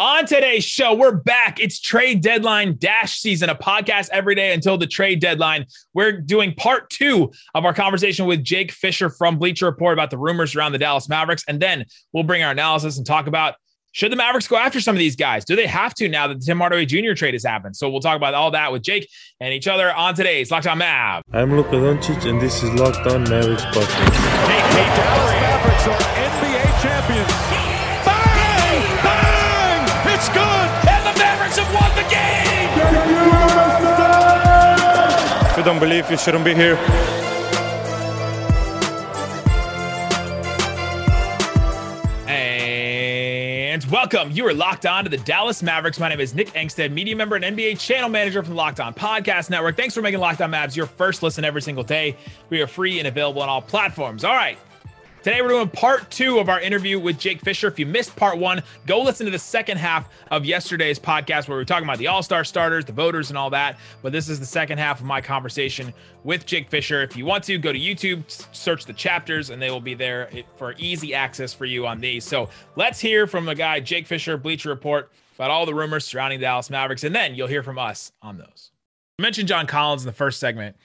On today's show, we're back. It's trade deadline dash season, a podcast every day until the trade deadline. We're doing part two of our conversation with Jake Fisher from Bleacher Report about the rumors around the Dallas Mavericks. And then we'll bring our analysis and talk about, should the Mavericks go after some of these guys? Do they have to now that the Tim Hardaway Jr. trade has happened? So we'll talk about all that with Jake and each other on today's Locked On Mav. I'm Luka Doncic, and this is Locked On Mavericks Podcast. The Dallas Mavericks are NBA champions. If you don't believe, you shouldn't be here. And welcome. You are locked on to the Dallas Mavericks. My name is Nick Engstead, media member and NBA channel manager from the Locked On Podcast Network. Thanks for making Locked On Mavs your first listen every single day. We are free and available on all platforms. All right. Today, we're doing part two of our interview with Jake Fisher. If you missed part one, go listen to the second half of yesterday's podcast where we were talking about the all-star starters, the voters, and all that. But this is the second half of my conversation with Jake Fisher. If you want to, go to YouTube, search the chapters, and they will be there for easy access for you on these. So let's hear from the guy, Jake Fisher, Bleacher Report, about all the rumors surrounding the Dallas Mavericks, and then you'll hear from us on those. I mentioned John Collins in the first segment.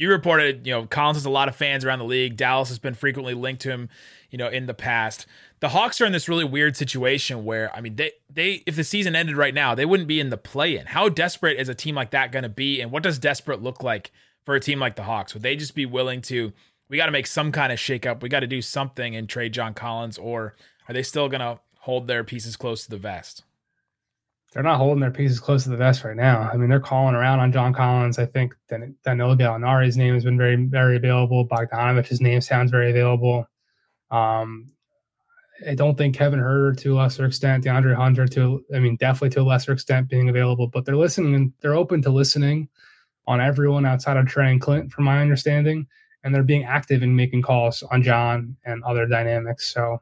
You reported, Collins has a lot of fans around the league. Dallas has been frequently linked to him, in the past. The Hawks are in this really weird situation where, they if the season ended right now, they wouldn't be in the play-in. How desperate is a team like that going to be? And what does desperate look like for a team like the Hawks? Would they just be willing to, we got to make some kind of shakeup. We got to do something and trade John Collins, or are they still going to hold their pieces close to the vest? They're not holding their pieces close to the vest right now. They're calling around on John Collins. I think Danilo Gallinari's name has been very, very available. Bogdanovich's name sounds very available. I don't think Kevin Huerter to a lesser extent, DeAndre Hunter definitely to a lesser extent being available, but they're listening and they're open to listening on everyone outside of Trey and Clint, from my understanding, and they're being active in making calls on John and other dynamics. So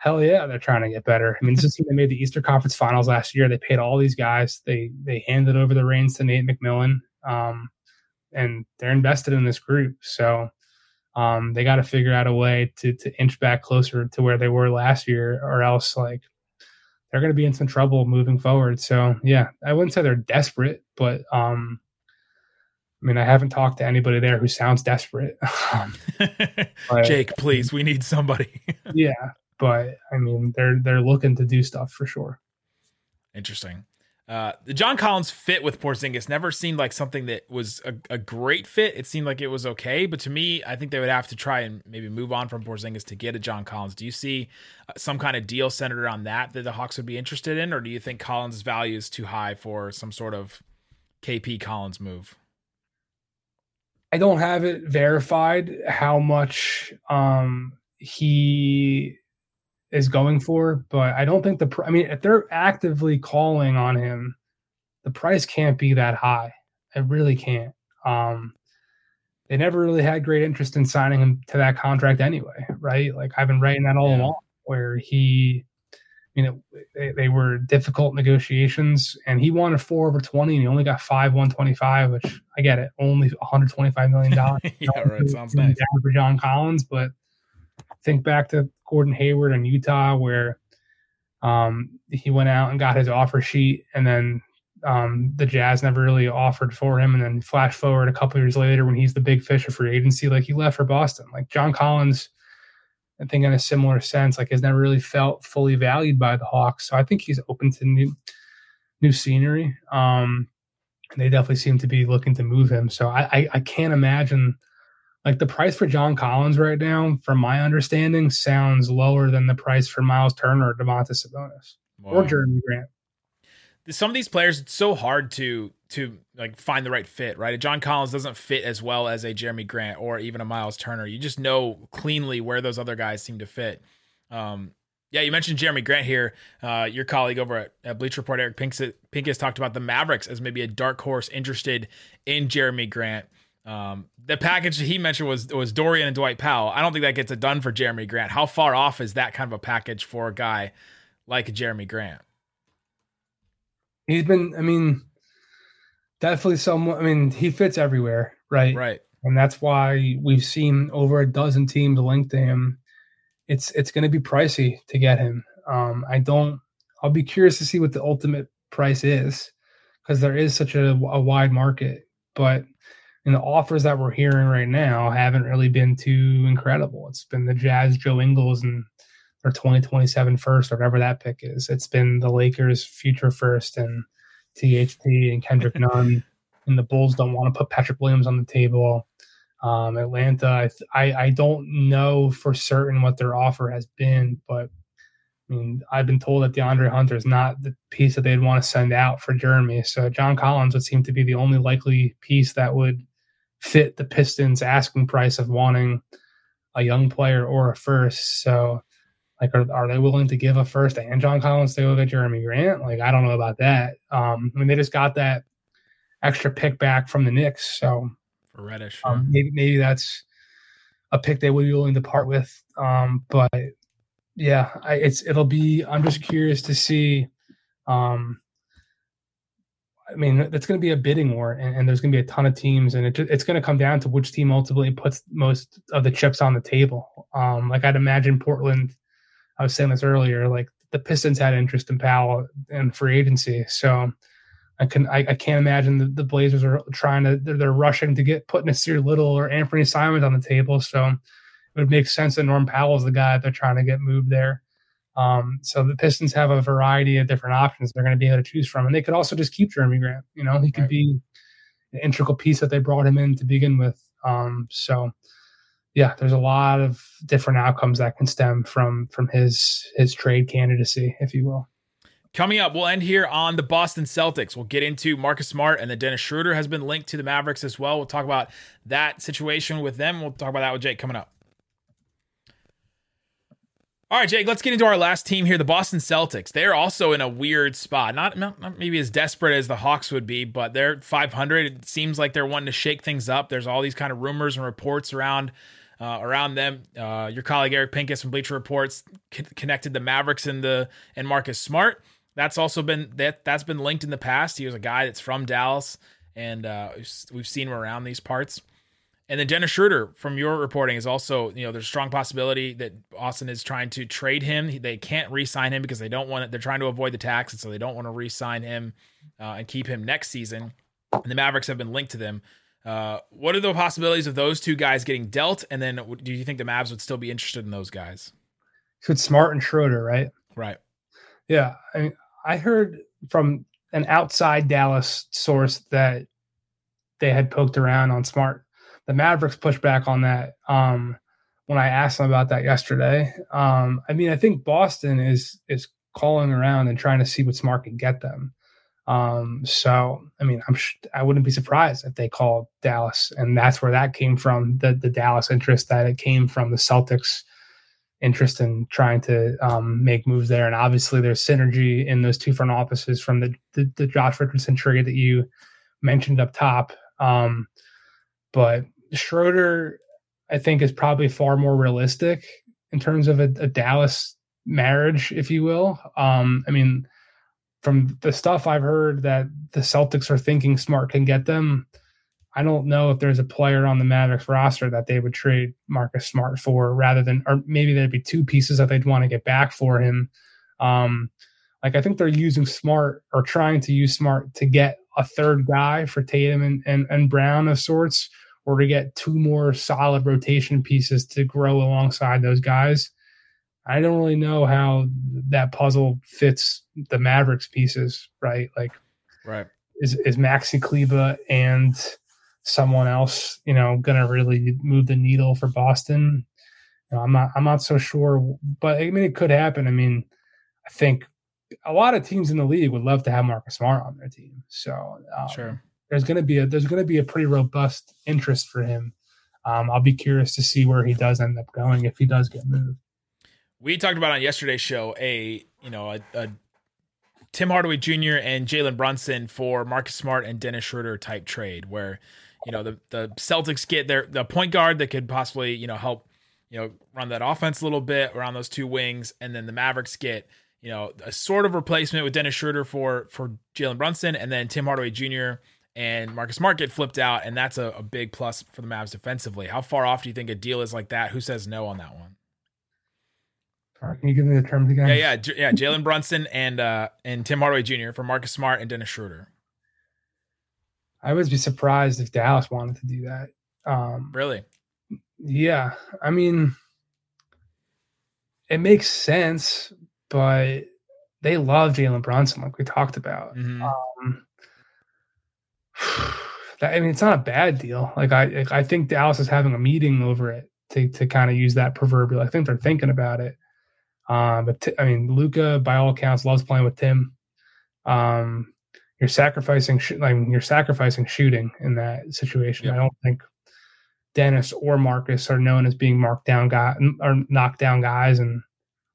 hell yeah, they're trying to get better. It's just they made the Eastern Conference Finals last year. They paid all these guys. They handed over the reins to Nate McMillan, and they're invested in this group. So they got to figure out a way to inch back closer to where they were last year, or else they're going to be in some trouble moving forward. So yeah, I wouldn't say they're desperate, but I haven't talked to anybody there who sounds desperate. Jake, please, we need somebody. Yeah. But they're looking to do stuff for sure. Interesting. The John Collins fit with Porzingis never seemed like something that was a great fit. It seemed like it was okay, but to me, I think they would have to try and maybe move on from Porzingis to get a John Collins. Do you see some kind of deal centered on that the Hawks would be interested in, or do you think Collins' value is too high for some sort of KP Collins move? I don't have it verified how much he is going for, but I don't think if they're actively calling on him, the price can't be that high. It really can't. They never really had great interest in signing him to that contract anyway, right? I've been writing that all along, where they were difficult negotiations, and he wanted 4/20, and he only got 5/125, which I get it, only $125 million. Yeah, right. Sounds nice for John Collins, but think back to Gordon Hayward in Utah, where he went out and got his offer sheet, and then the Jazz never really offered for him. And then flash forward a couple years later, when he's the big fish of free agency, he left for Boston. John Collins, I think in a similar sense, has never really felt fully valued by the Hawks. So I think he's open to new scenery. And they definitely seem to be looking to move him. So I can't imagine. The price for John Collins right now, from my understanding, sounds lower than the price for Myles Turner or Devonta Sabonis or Jerami Grant. Some of these players, it's so hard to find the right fit, right? A John Collins doesn't fit as well as a Jerami Grant or even a Myles Turner. You just know cleanly where those other guys seem to fit. Yeah, you mentioned Jerami Grant here. Your colleague over at Bleacher Report, Eric Pincus, talked about the Mavericks as maybe a dark horse interested in Jerami Grant. The package he mentioned was Dorian and Dwight Powell. I don't think that gets it done for Jerami Grant. How far off is that kind of a package for a guy like Jerami Grant? He's been, definitely someone. He fits everywhere, right? Right. And that's why we've seen over a dozen teams linked to him. It's going to be pricey to get him. I don't I'll be curious to see what the ultimate price is, because there is such a wide market. But in the offers that we're hearing right now haven't really been too incredible. It's been the Jazz, Joe Ingles, and their 2027 first, or whatever that pick is. It's been the Lakers' future first and THT and Kendrick Nunn. And the Bulls don't want to put Patrick Williams on the table. Atlanta, I don't know for certain what their offer has been, but I mean, I've been told that DeAndre Hunter is not the piece that they'd want to send out for Jerami. So John Collins would seem to be the only likely piece that would fit the Pistons' asking price of wanting a young player or a first. So, like, are they willing to give a first and John Collins to go get Jerami Grant? Like, I don't know about that. I mean, they just got that extra pick back from the Knicks. So for Reddish, maybe that's a pick they would be willing to part with. But yeah, I'm just curious to see. I mean, it's going to be a bidding war, and there's going to be a ton of teams, and it's going to come down to which team ultimately puts most of the chips on the table. Like, I'd imagine Portland, I was saying this earlier, like the Pistons had interest in Powell and free agency. So I can't imagine the Blazers are they're rushing to get put Nasir Little or Anthony Simons on the table. So it would make sense that Norm Powell's the guy they're trying to get moved there. So the Pistons have a variety of different options they're going to be able to choose from. And they could also just keep Jerami Grant. You know, he could be an integral piece that they brought him in to begin with. So, yeah, there's a lot of different outcomes that can stem from his trade candidacy, if you will. Coming up, we'll end here on the Boston Celtics. We'll get into Marcus Smart, and then Dennis Schroeder has been linked to the Mavericks as well. We'll talk about that situation with them. We'll talk about that with Jake coming up. All right, Jake, let's get into our last team here, the Boston Celtics. They're also in a weird spot. Not maybe as desperate as the Hawks would be, but they're 500. It seems like they're wanting to shake things up. There's all these kind of rumors and reports around them. Your colleague Eric Pincus from Bleacher Reports connected the Mavericks and Marcus Smart. That's also been that's been linked in the past. He was a guy that's from Dallas, and we've seen him around these parts. And then Dennis Schroeder, from your reporting, is also, you know, there's a strong possibility that Austin is trying to trade him. They can't re-sign him because they don't want it. They're trying to avoid the tax, and so they don't want to re-sign him and keep him next season. And the Mavericks have been linked to them. What are the possibilities of those two guys getting dealt? And then do you think the Mavs would still be interested in those guys? So it's Smart and Schroeder, right? Right. Yeah. I mean, I heard from an outside Dallas source that they had poked around on Smart. The Mavericks pushed back on that when I asked them about that yesterday. I mean, I think Boston is calling around and trying to see what Smart can get them. So, I mean, I wouldn't be surprised if they called Dallas, and that's where that came from, the Dallas interest, that it came from the Celtics interest in trying to make moves there. And obviously there's synergy in those two front offices from the Josh Richardson trade that you mentioned up top. But Schroeder, I think, is probably far more realistic in terms of a Dallas marriage, if you will. I mean, from the stuff I've heard that the Celtics are thinking Smart can get them, I don't know if there's a player on the Mavericks roster that they would trade Marcus Smart for, rather than, or maybe there'd be two pieces that they'd want to get back for him. Like, I think they're using Smart, or trying to use Smart, to get a third guy for Tatum and Brown of sorts, or to get two more solid rotation pieces to grow alongside those guys. I don't really know how that puzzle fits the Mavericks pieces, right? Like, right. Is Maxi Kleba and someone else, you know, going to really move the needle for Boston? You know, I'm not so sure, but I mean, it could happen. I mean, I think a lot of teams in the league would love to have Marcus Smart on their team. So sure. There's going to be a pretty robust interest for him. I'll be curious to see where he does end up going, if he does get moved. We talked about on yesterday's show a Tim Hardaway Jr. and Jalen Brunson for Marcus Smart and Dennis Schroeder type trade, where, you know, the Celtics get the point guard that could possibly, you know, help, you know, run that offense a little bit around those two wings, and then the Mavericks get, you know, a sort of replacement with Dennis Schroeder for Jalen Brunson, and then Tim Hardaway Jr. and Marcus Smart get flipped out, and that's a big plus for the Mavs defensively. How far off do you think a deal is like that? Who says no on that one? Can you give me the terms again? Yeah. Jalen Brunson and Tim Hardaway Jr. for Marcus Smart and Dennis Schroeder. I would be surprised if Dallas wanted to do that. Really? Yeah. I mean, it makes sense, but they love Jalen Brunson, like we talked about. Mm-hmm. It's not a bad deal. I think Dallas is having a meeting over it to kind of use that proverbial. I think they're thinking about it. But Luka, by all accounts, loves playing with Tim. You're sacrificing shooting in that situation. Yeah. I don't think Dennis or Marcus are known as being marked down guy or knocked down guys, and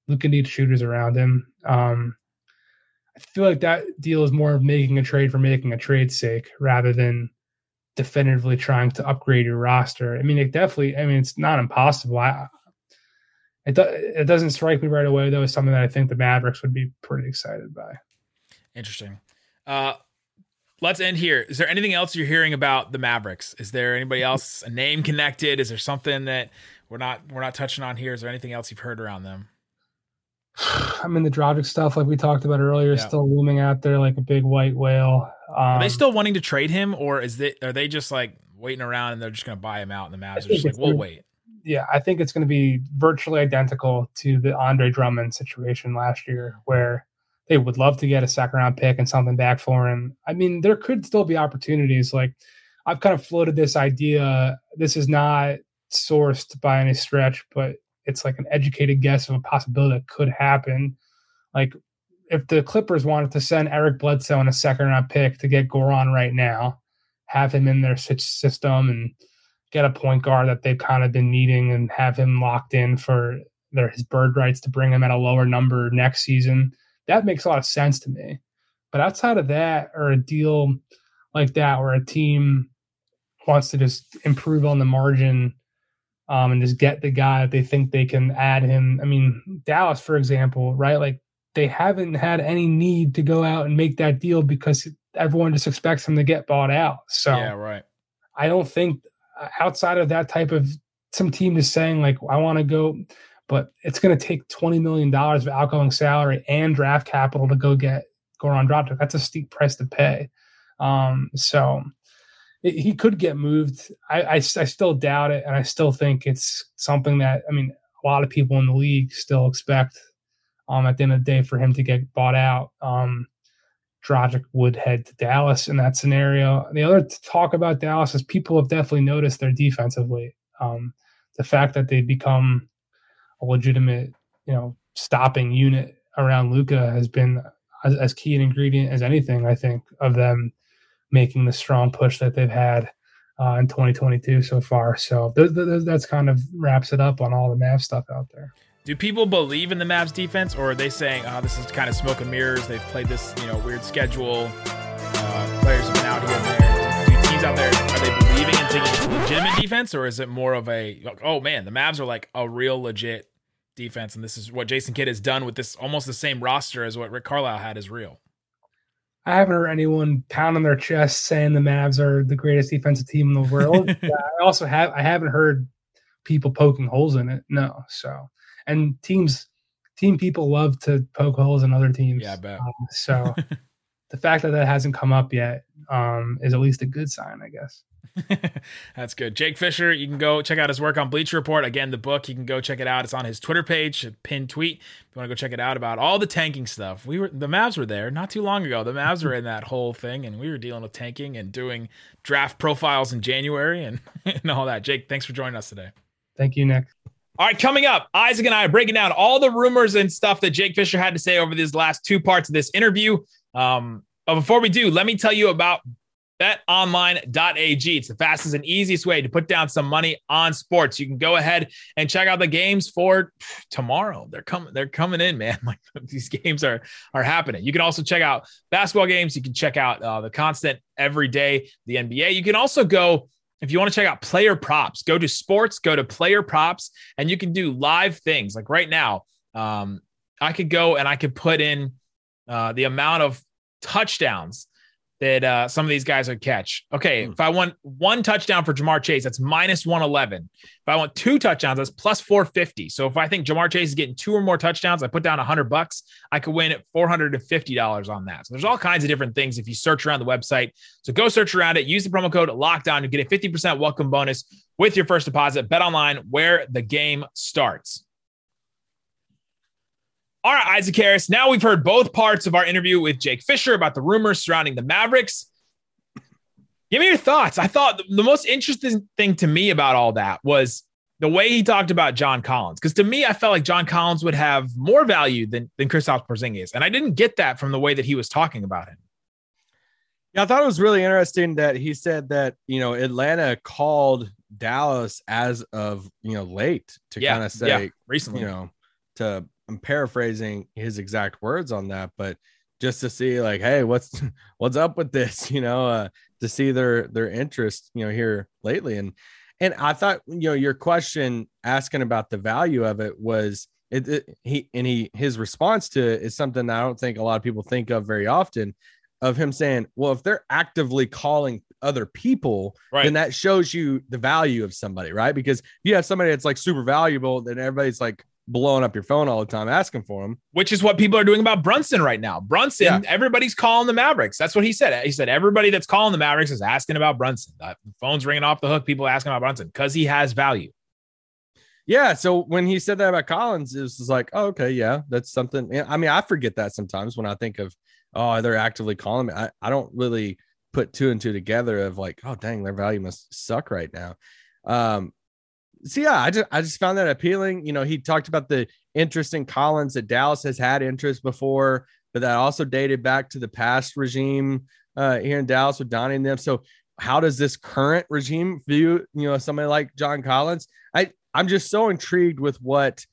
Luka needs shooters around him. I feel like that deal is more of making a trade for making a trade's sake rather than definitively trying to upgrade your roster. I mean, it's not impossible. It doesn't strike me right away, though. It's something that I think the Mavericks would be pretty excited by. Interesting. Let's end here. Is there anything else you're hearing about the Mavericks? Is there anybody else, a name connected? Is there something that we're not touching on here? Is there anything else you've heard around them? I mean, the Dragic stuff, like we talked about earlier, is still looming out there like a big white whale. Are they still wanting to trade him, or are they just like waiting around and they're just going to buy him out? And the Mavs are just like, we'll wait. Yeah, I think it's going to be virtually identical to the Andre Drummond situation last year, where they would love to get a second-round pick and something back for him. I mean, there could still be opportunities. Like, I've kind of floated this idea. This is not sourced by any stretch, but it's like an educated guess of a possibility that could happen. Like, if the Clippers wanted to send Eric Bledsoe in a second-round pick to get Goran right now, have him in their system and get a point guard that they've kind of been needing and have him locked in for his bird rights to bring him at a lower number next season. That makes a lot of sense to me. But outside of that, or a deal like that where a team wants to just improve on the margin and just get the guy that they think they can add him. I mean, Dallas, for example, right? Like, they haven't had any need to go out and make that deal because everyone just expects them to get bought out. So yeah, right. I don't think outside of that type of some team is saying like, I want to go, but it's going to take $20 million of outgoing salary and draft capital to go get Goran Dragic. That's a steep price to pay. He could get moved. I still doubt it. And I still think it's something that, I mean, a lot of people in the league still expect at the end of the day for him to get bought out. Dragic would head to Dallas in that scenario. The other talk about Dallas is people have definitely noticed their defensively. The fact that they've become a legitimate, stopping unit around Luka has been as key an ingredient as anything, I think, of them making the strong push that they've had in 2022 so far. So that's kind of wraps it up on all the Mavs stuff out there. Do people believe in the Mavs defense, or are they saying, this is kind of smoke and mirrors? They've played this, weird schedule. Players have been out here and there. Do teams out there, are they believing and thinking it's legitimate defense, or is it more of a, the Mavs are like a real legit defense, and this is what Jason Kidd has done with this almost the same roster as what Rick Carlisle had is real? I haven't heard anyone pounding their chest saying the Mavs are the greatest defensive team in the world. I haven't heard people poking holes in it. No, so. And team people love to poke holes in other teams. Yeah, I bet. So the fact that hasn't come up yet is at least a good sign, I guess. That's good. Jake Fisher, you can go check out his work on Bleacher Report. Again, the book, you can go check it out. It's on his Twitter page, pinned tweet. If you want to go check it out about all the tanking stuff. The Mavs were there not too long ago. The Mavs were in that whole thing, and we were dealing with tanking and doing draft profiles in January and all that. Jake, thanks for joining us today. Thank you, Nick. All right, coming up, Isaac and I are breaking down all the rumors and stuff that Jake Fisher had to say over these last two parts of this interview. But before we do, let me tell you about BetOnline.ag. It's the fastest and easiest way to put down some money on sports. You can go ahead and check out the games for tomorrow. They're coming in, man. Like, these games are happening. You can also check out basketball games. You can check out the constant every day, the NBA. You can also go. If you want to check out player props, go to sports, go to player props, and you can do live things. Like right now, I could go and I could put in the amount of touchdowns that some of these guys would catch. Okay, if I want one touchdown for Jamar Chase, that's minus 111. If I want two touchdowns, that's plus 450. So if I think Jamar Chase is getting two or more touchdowns, I put down $100. I could win at $450 on that. So there's all kinds of different things if you search around the website. So go search around it. Use the promo code LOCKDOWN to get a 50% welcome bonus with your first deposit. Bet online where the game starts. All right, Isaac Harris, now we've heard both parts of our interview with Jake Fisher about the rumors surrounding the Mavericks. Give me your thoughts. I thought the most interesting thing to me about all that was the way he talked about John Collins. Because to me, I felt like John Collins would have more value than Kristaps Porzingis. And I didn't get that from the way that he was talking about him. Yeah, I thought it was really interesting that he said that, you know, Atlanta called Dallas as of, you know, late to kind of say, recently, you know, to... I'm paraphrasing his exact words on that, but just to see like, hey, what's up with this, you know, to see their interest, you know, here lately. And I thought, you know, your question asking about the value of it was his response to it is something that I don't think a lot of people think of very often, of him saying, well, if they're actively calling other people, then that shows you the value of somebody, right? Because if you have somebody that's like super valuable, then everybody's like, blowing up your phone all the time asking for him, which is what people are doing about Brunson right now. Everybody's calling the Mavericks. That's what he said. He said everybody that's calling the Mavericks is asking about Brunson. The phone's ringing off the hook. People asking about Brunson because he has value. Yeah. So when he said that about Collins, it was like, oh, okay, yeah, that's something. I mean, I forget that sometimes when I think of, oh, they're actively calling me. I don't really put two and two together of like, oh, dang, their value must suck right now. So yeah, I just found that appealing. You know, he talked about the interest in Collins, that Dallas has had interest before, but that also dated back to the past regime here in Dallas with Donnie and them. So how does this current regime view, you know, somebody like John Collins? I'm just so intrigued with what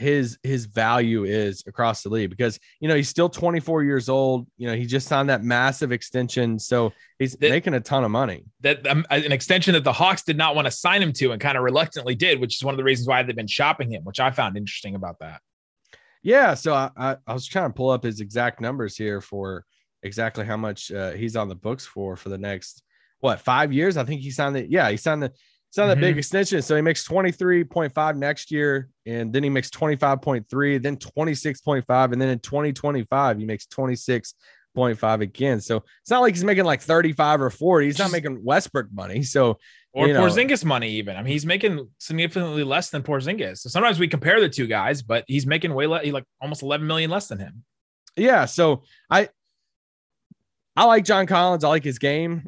his value is across the league because, you know, he's still 24 years old. You know, he just signed that massive extension. So he's making a ton of money. That an extension that the Hawks did not want to sign him to and kind of reluctantly did, which is one of the reasons why they've been shopping him, which I found interesting about that. Yeah. So I was trying to pull up his exact numbers here for exactly how much he's on the books for the next, 5 years? I think he signed it. Yeah. He signed that big extension. So he makes 23.5 next year, and then he makes 25.3, then 26.5, and then in 2025 he makes 26.5 again. So it's not like he's making like 35 or 40. He's not making Westbrook money. So or Porzingis money even. I mean, he's making significantly less than Porzingis. So sometimes we compare the two guys, but he's making way less, like almost 11 million less than him. Yeah. So I like John Collins. I like his game.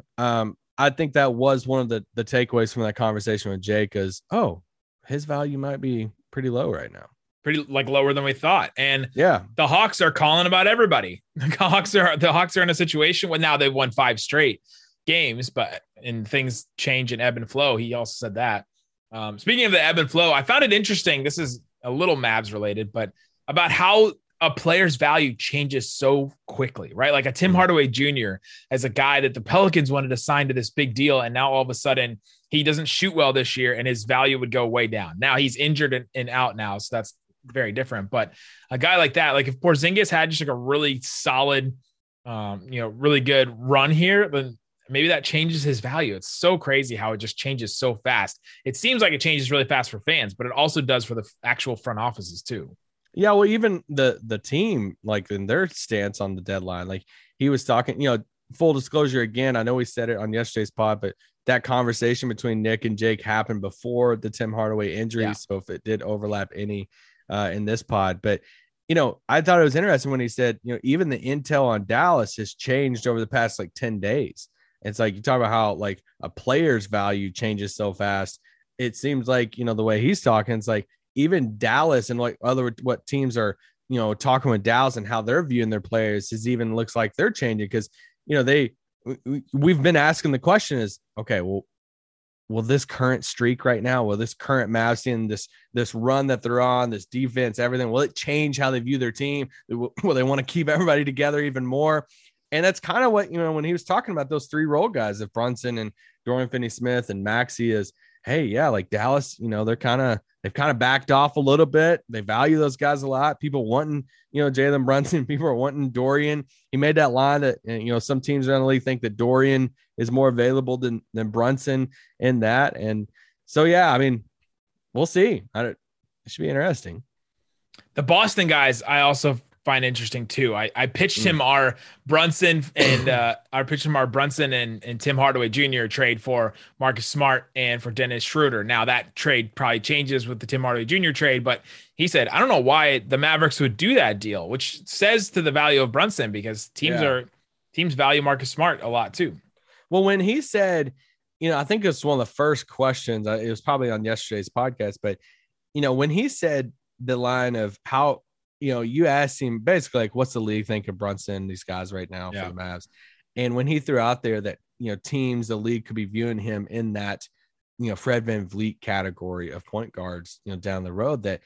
I think that was one of the takeaways from that conversation with Jake is, oh, his value might be pretty low right now. Pretty like lower than we thought. And yeah, the Hawks are calling about everybody. The Hawks are in a situation where now they've won 5 straight games, but things change and ebb and flow. He also said that. Speaking of the ebb and flow, I found it interesting. This is a little Mavs related, but about how a player's value changes so quickly, right? Like a Tim Hardaway Jr. as a guy that the Pelicans wanted to sign to this big deal. And now all of a sudden he doesn't shoot well this year and his value would go way down. Now he's injured and out now. So that's very different. But a guy like that, like if Porzingis had just like a really solid, really good run here, then maybe that changes his value. It's so crazy how it just changes so fast. It seems like it changes really fast for fans, but it also does for the actual front offices too. Yeah, well, even the team, like in their stance on the deadline, like he was talking, you know, full disclosure again, I know we said it on yesterday's pod, but that conversation between Nick and Jake happened before the Tim Hardaway injury. Yeah. So if it did overlap any in this pod, but, you know, I thought it was interesting when he said, you know, even the intel on Dallas has changed over the past like 10 days. It's like you talk about how like a player's value changes so fast. It seems like, you know, the way he's talking, it's like, even Dallas and like other what teams are, you know, talking with Dallas and how they're viewing their players is even looks like they're changing because, you know, we've been asking the question is, okay, well, will this current streak right now, will this current Mavs team, this run that they're on, this defense, everything, will it change how they view their team? Will they want to keep everybody together even more? And that's kind of what, you know, when he was talking about those three role guys of Brunson and Dorian Finney-Smith and Maxey is, hey, yeah, like Dallas, you know, they've kind of backed off a little bit. They value those guys a lot. People wanting, you know, Jalen Brunson, people are wanting Dorian. He made that line that, you know, some teams around the league think that Dorian is more available than Brunson in that. And so, yeah, I mean, we'll see. It should be interesting. The Boston guys, I also find interesting too. I pitched him our Brunson and and Tim Hardaway Jr. trade for Marcus Smart and for Dennis Schroeder. Now that trade probably changes with the Tim Hardaway Jr. trade, but he said, I don't know why the Mavericks would do that deal, which says to the value of Brunson, because teams value Marcus Smart a lot too. Well, when he said, you know, I think it's one of the first questions, it was probably on yesterday's podcast, but you know, when he said the line of how, you know, you asked him basically like, what's the league think of Brunson, these guys right now for the Mavs? And when he threw out there that, you know, teams, the league could be viewing him in that, you know, Fred VanVleet category of point guards, you know, down the road, that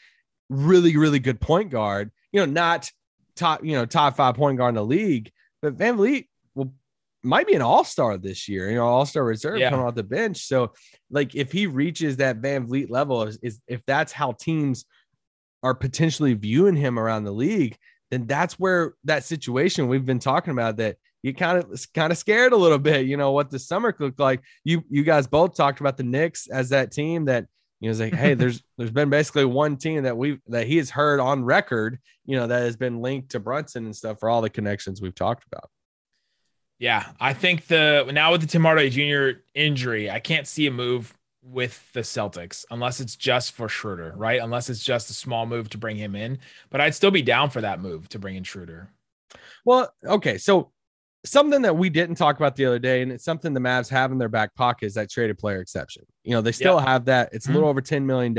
really, really good point guard, you know, not top, you know, top five point guard in the league, but VanVleet might be an all-star this year, you know, all-star reserve coming off the bench. So like, if he reaches that VanVleet level, if that's how teams are potentially viewing him around the league, then that's where that situation we've been talking about, that you kind of scared a little bit, you know, what the summer could look like. You guys both talked about the Knicks as that team that, you know, is like, hey, there's been basically one team that he has heard on record, you know, that has been linked to Brunson and stuff for all the connections we've talked about. Yeah. I think now with the Tim Hardaway Jr. injury, I can't see a move with the Celtics, unless it's just for Schroeder, right? Unless it's just a small move to bring him in, but I'd still be down for that move to bring in Schroeder. Well, okay. So something that we didn't talk about the other day, and it's something the Mavs have in their back pocket, is that traded player exception. You know, they still have that. It's a little over $10 million.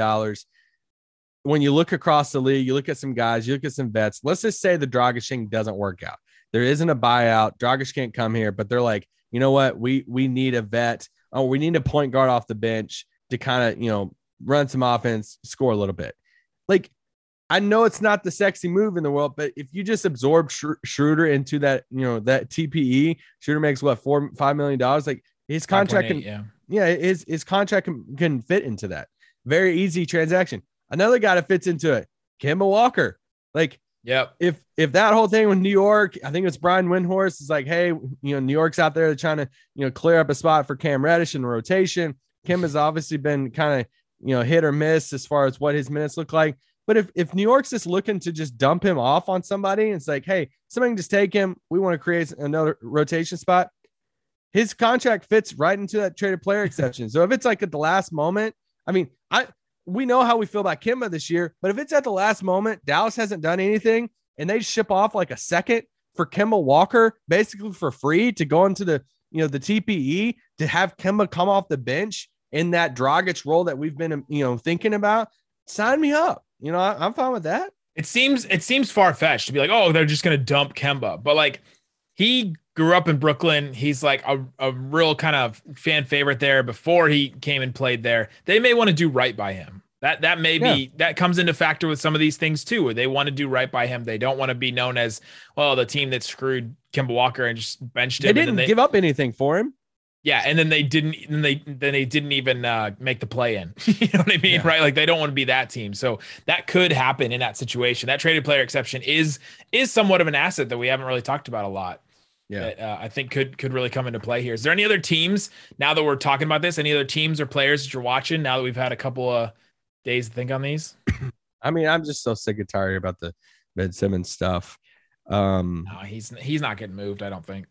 When you look across the league, you look at some guys, you look at some vets, let's just say the Dragic doesn't work out. There isn't a buyout. Dragic can't come here, but they're like, you know what? We need a vet. Oh, we need a point guard off the bench to kind of, you know, run some offense, score a little bit. Like, I know it's not the sexy move in the world, but if you just absorb Schroeder into that, you know, that TPE, Schroeder makes what, $5 million. Like his contract, his contract can fit into that. Very easy transaction. Another guy that fits into it, Kemba Walker. Like, if that whole thing with New York, I think it's Brian Windhorst is like, hey, you know, New York's out there trying to, you know, clear up a spot for Cam Reddish in the rotation. Kim has obviously been kind of, you know, hit or miss as far as what his minutes look like. But if New York's just looking to just dump him off on somebody, it's like, hey, somebody can just take him. We want to create another rotation spot. His contract fits right into that traded player exception. So if it's like at the last moment, I mean, we know how we feel about Kemba this year, but if it's at the last moment, Dallas hasn't done anything, and they ship off like a second for Kemba Walker, basically for free, to go into the, you know, the TPE, to have Kemba come off the bench in that Dragic role that we've been, you know, thinking about, sign me up. You know, I'm fine with that. It seems far-fetched to be like, oh, they're just going to dump Kemba. But like, he grew up in Brooklyn. He's like a real kind of fan favorite there before he came and played there. They may want to do right by him. That may be, that comes into factor with some of these things too, where they want to do right by him. They don't want to be known as, well, the team that screwed Kemba Walker and just benched him. They didn't give up anything for him. Yeah, and then they didn't even make the play in. You know what I mean, right? Like, they don't want to be that team. So that could happen in that situation. That traded player exception is somewhat of an asset that we haven't really talked about a lot. Yeah, that, I think could really come into play here. Is there any other teams, now that we're talking about this, any other teams or players that you're watching now that we've had a couple of days to think on these? I mean, I'm just so sick and tired about the Ben Simmons stuff. No, he's not getting moved, I don't think.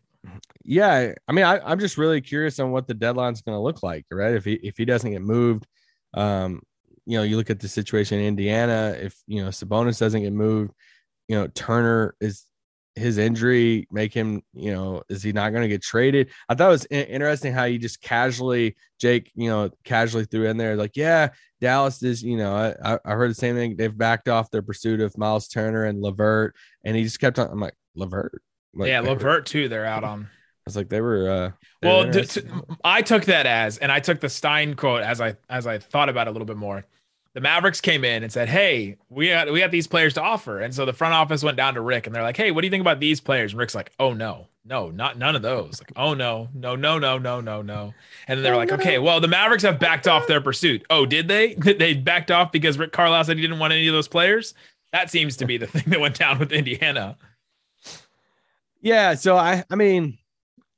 Yeah, I mean, I'm just really curious on what the deadline's going to look like, right? If he doesn't get moved, you know, you look at the situation in Indiana. If, you know, Sabonis doesn't get moved, you know, Turner is. His injury make him, you know, is he not going to get traded? I thought it was interesting how you just casually threw in there like, yeah, Dallas is, you know, I heard the same thing. They've backed off their pursuit of Myles Turner and LeVert, and he just kept on. I'm like, LeVert? Like, yeah, LeVert too. They're out on. I was like, they were. Well, I took that as, and I took the Stein quote as I thought about it a little bit more. The Mavericks came in and said, hey, we got these players to offer. And so the front office went down to Rick and they're like, hey, what do you think about these players? And Rick's like, oh, no, no, not none of those. Like, oh, no. And then they're like, okay, well, the Mavericks have backed off their pursuit. Oh, did they? They backed off because Rick Carlisle said he didn't want any of those players? That seems to be the thing that went down with Indiana. Yeah, so I mean,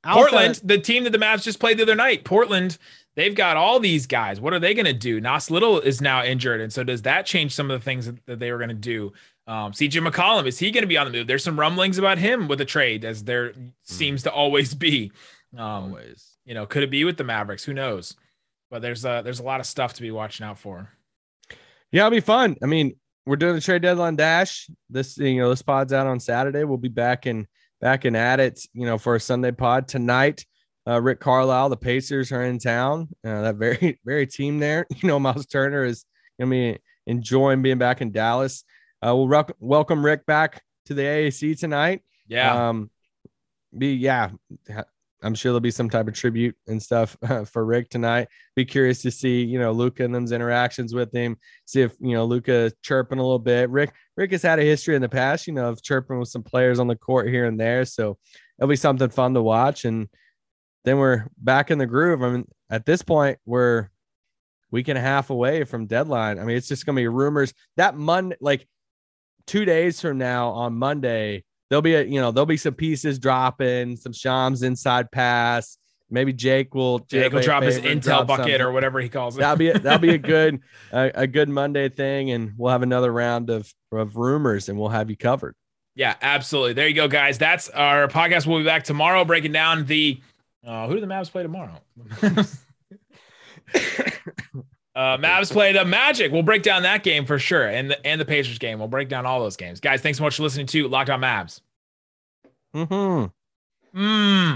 Portland, the team that the Mavs just played the other night, Portland, they've got all these guys. What are they going to do? Nas Little is now injured, and so does that change some of the things that they were going to do? CJ McCollum, is he going to be on the move? There's some rumblings about him with a trade, as there seems to always be. Always, you know, could it be with the Mavericks? Who knows? But there's a lot of stuff to be watching out for. Yeah, it'll be fun. I mean, we're doing the trade deadline dash. This pod's out on Saturday. We'll be back in at it, you know, for a Sunday pod tonight. Rick Carlisle, the Pacers are in town. That very, very team there. You know, Myles Turner is going to be enjoying being back in Dallas. We'll welcome Rick back to the AAC tonight. Yeah. I'm sure there'll be some type of tribute and stuff for Rick tonight. Be curious to see, you know, Luka and them's interactions with him. See if, you know, Luka chirping a little bit. Rick has had a history in the past, you know, of chirping with some players on the court here and there. So it'll be something fun to watch. And then we're back in the groove. I mean, at this point, we're a week and a half away from deadline. I mean, it's just going to be rumors that Monday, like 2 days from now on Monday, there'll be some pieces dropping, some Shams inside pass. Maybe Jake will drop his intel bucket something, or whatever he calls it. That'll be a good Monday thing, and we'll have another round of rumors, and we'll have you covered. Yeah, absolutely. There you go, guys. That's our podcast. We'll be back tomorrow breaking down the who do the Mavs play tomorrow? Mavs play the Magic. We'll break down that game for sure. And the Pacers game. We'll break down all those games. Guys, thanks so much for listening to Locked On Mavs. Mm-hmm.